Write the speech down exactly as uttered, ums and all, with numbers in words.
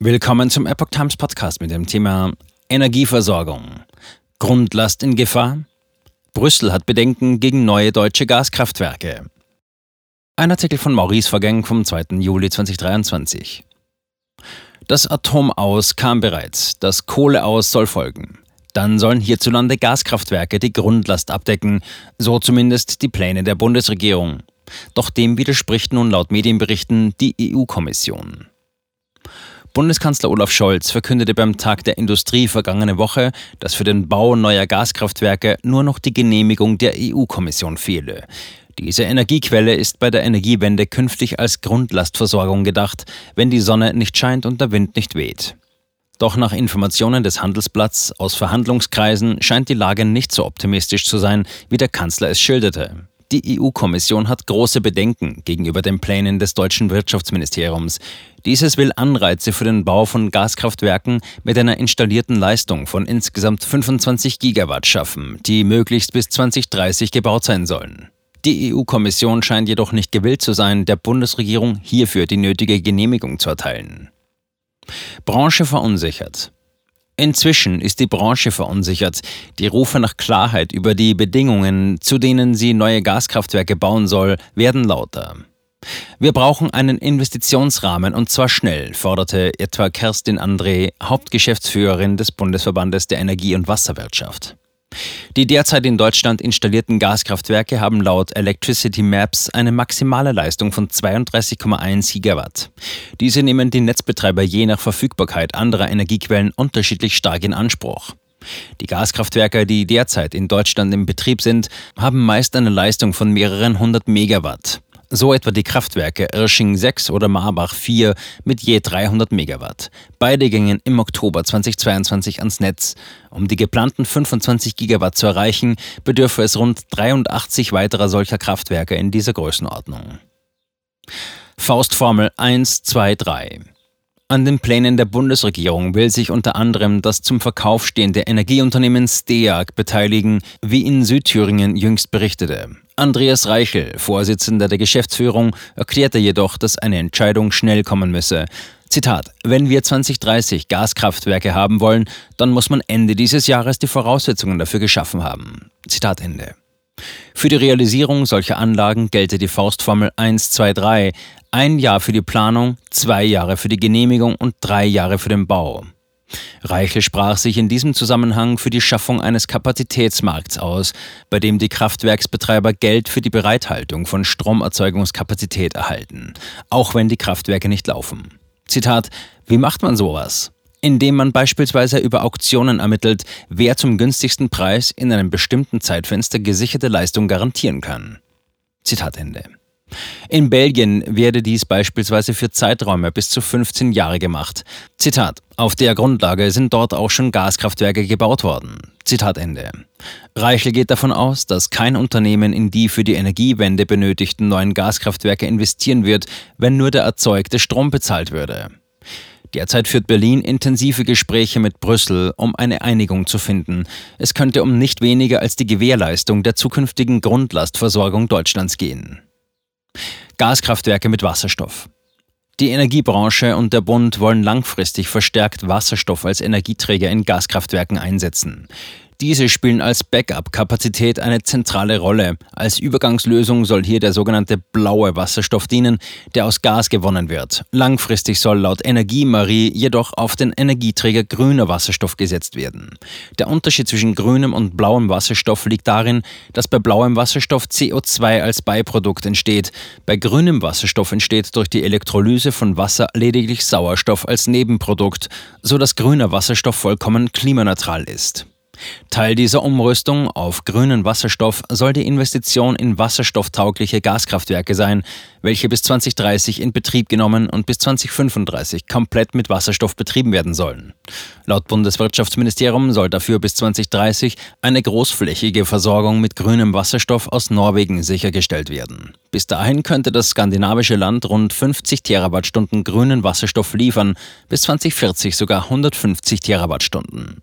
Willkommen zum Epoch Times Podcast mit dem Thema Energieversorgung. Grundlast in Gefahr? Brüssel hat Bedenken gegen neue deutsche Gaskraftwerke. Ein Artikel von Maurice Vorgäng vom zweiten Juli zweitausenddreiundzwanzig. Das Atom aus kam bereits, das Kohle aus soll folgen. Dann sollen hierzulande Gaskraftwerke die Grundlast abdecken, so zumindest die Pläne der Bundesregierung. Doch dem widerspricht nun laut Medienberichten die E U-Kommission. Bundeskanzler Olaf Scholz verkündete beim Tag der Industrie vergangene Woche, dass für den Bau neuer Gaskraftwerke nur noch die Genehmigung der E U-Kommission fehle. Diese Energiequelle ist bei der Energiewende künftig als Grundlastversorgung gedacht, wenn die Sonne nicht scheint und der Wind nicht weht. Doch nach Informationen des Handelsblatts aus Verhandlungskreisen scheint die Lage nicht so optimistisch zu sein, wie der Kanzler es schilderte. Die E U-Kommission hat große Bedenken gegenüber den Plänen des deutschen Wirtschaftsministeriums. Dieses will Anreize für den Bau von Gaskraftwerken mit einer installierten Leistung von insgesamt fünfundzwanzig Gigawatt schaffen, die möglichst bis zwanzig dreißig gebaut sein sollen. Die E U-Kommission scheint jedoch nicht gewillt zu sein, der Bundesregierung hierfür die nötige Genehmigung zu erteilen. Branche verunsichert. Inzwischen ist die Branche verunsichert. Die Rufe nach Klarheit über die Bedingungen, zu denen sie neue Gaskraftwerke bauen soll, werden lauter. Wir brauchen einen Investitionsrahmen und zwar schnell, forderte etwa Kerstin André, Hauptgeschäftsführerin des Bundesverbandes der Energie- und Wasserwirtschaft. Die derzeit in Deutschland installierten Gaskraftwerke haben laut Electricity Maps eine maximale Leistung von zweiunddreißig Komma eins Gigawatt. Diese nehmen die Netzbetreiber je nach Verfügbarkeit anderer Energiequellen unterschiedlich stark in Anspruch. Die Gaskraftwerke, die derzeit in Deutschland im Betrieb sind, haben meist eine Leistung von mehreren hundert Megawatt. So etwa die Kraftwerke Irsching sechs oder Marbach vier mit je dreihundert Megawatt. Beide gingen im Oktober zweitausendzweiundzwanzig ans Netz. Um die geplanten fünfundzwanzig Gigawatt zu erreichen, bedürfe es rund dreiundachtzig weiterer solcher Kraftwerke in dieser Größenordnung. Faustformel eins, zwei, drei. An den Plänen der Bundesregierung will sich unter anderem das zum Verkauf stehende Energieunternehmen STEAG beteiligen, wie in Südthüringen jüngst berichtete. Andreas Reichel, Vorsitzender der Geschäftsführung, erklärte jedoch, dass eine Entscheidung schnell kommen müsse. Zitat: Wenn wir zwanzig dreißig Gaskraftwerke haben wollen, dann muss man Ende dieses Jahres die Voraussetzungen dafür geschaffen haben. Zitat Ende. Für die Realisierung solcher Anlagen gelte die Faustformel eins, zwei, drei. Ein Jahr für die Planung, zwei Jahre für die Genehmigung und drei Jahre für den Bau. Reichel sprach sich in diesem Zusammenhang für die Schaffung eines Kapazitätsmarkts aus, bei dem die Kraftwerksbetreiber Geld für die Bereithaltung von Stromerzeugungskapazität erhalten, auch wenn die Kraftwerke nicht laufen. Zitat: Wie macht man sowas? Indem man beispielsweise über Auktionen ermittelt, wer zum günstigsten Preis in einem bestimmten Zeitfenster gesicherte Leistung garantieren kann. Zitat Ende. In Belgien werde dies beispielsweise für Zeiträume bis zu fünfzehn Jahre gemacht. Zitat: Auf der Grundlage sind dort auch schon Gaskraftwerke gebaut worden. Zitat Ende. Reichel geht davon aus, dass kein Unternehmen in die für die Energiewende benötigten neuen Gaskraftwerke investieren wird, wenn nur der erzeugte Strom bezahlt würde. Derzeit führt Berlin intensive Gespräche mit Brüssel, um eine Einigung zu finden. Es könnte um nicht weniger als die Gewährleistung der zukünftigen Grundlastversorgung Deutschlands gehen. Gaskraftwerke mit Wasserstoff. Die Energiebranche und der Bund wollen langfristig verstärkt Wasserstoff als Energieträger in Gaskraftwerken einsetzen. Diese spielen als Backup-Kapazität eine zentrale Rolle. Als Übergangslösung soll hier der sogenannte blaue Wasserstoff dienen, der aus Gas gewonnen wird. Langfristig soll laut Energiemarie jedoch auf den Energieträger grüner Wasserstoff gesetzt werden. Der Unterschied zwischen grünem und blauem Wasserstoff liegt darin, dass bei blauem Wasserstoff C O zwei als Beiprodukt entsteht. Bei grünem Wasserstoff entsteht durch die Elektrolyse von Wasser lediglich Sauerstoff als Nebenprodukt, sodass grüner Wasserstoff vollkommen klimaneutral ist. Teil dieser Umrüstung auf grünen Wasserstoff soll die Investition in wasserstofftaugliche Gaskraftwerke sein, welche bis zwanzig dreißig in Betrieb genommen und bis zwanzig fünfunddreißig komplett mit Wasserstoff betrieben werden sollen. Laut Bundeswirtschaftsministerium soll dafür bis zwanzig dreißig eine großflächige Versorgung mit grünem Wasserstoff aus Norwegen sichergestellt werden. Bis dahin könnte das skandinavische Land rund fünfzig Terawattstunden grünen Wasserstoff liefern, bis zwanzig vierzig sogar hundertfünfzig Terawattstunden.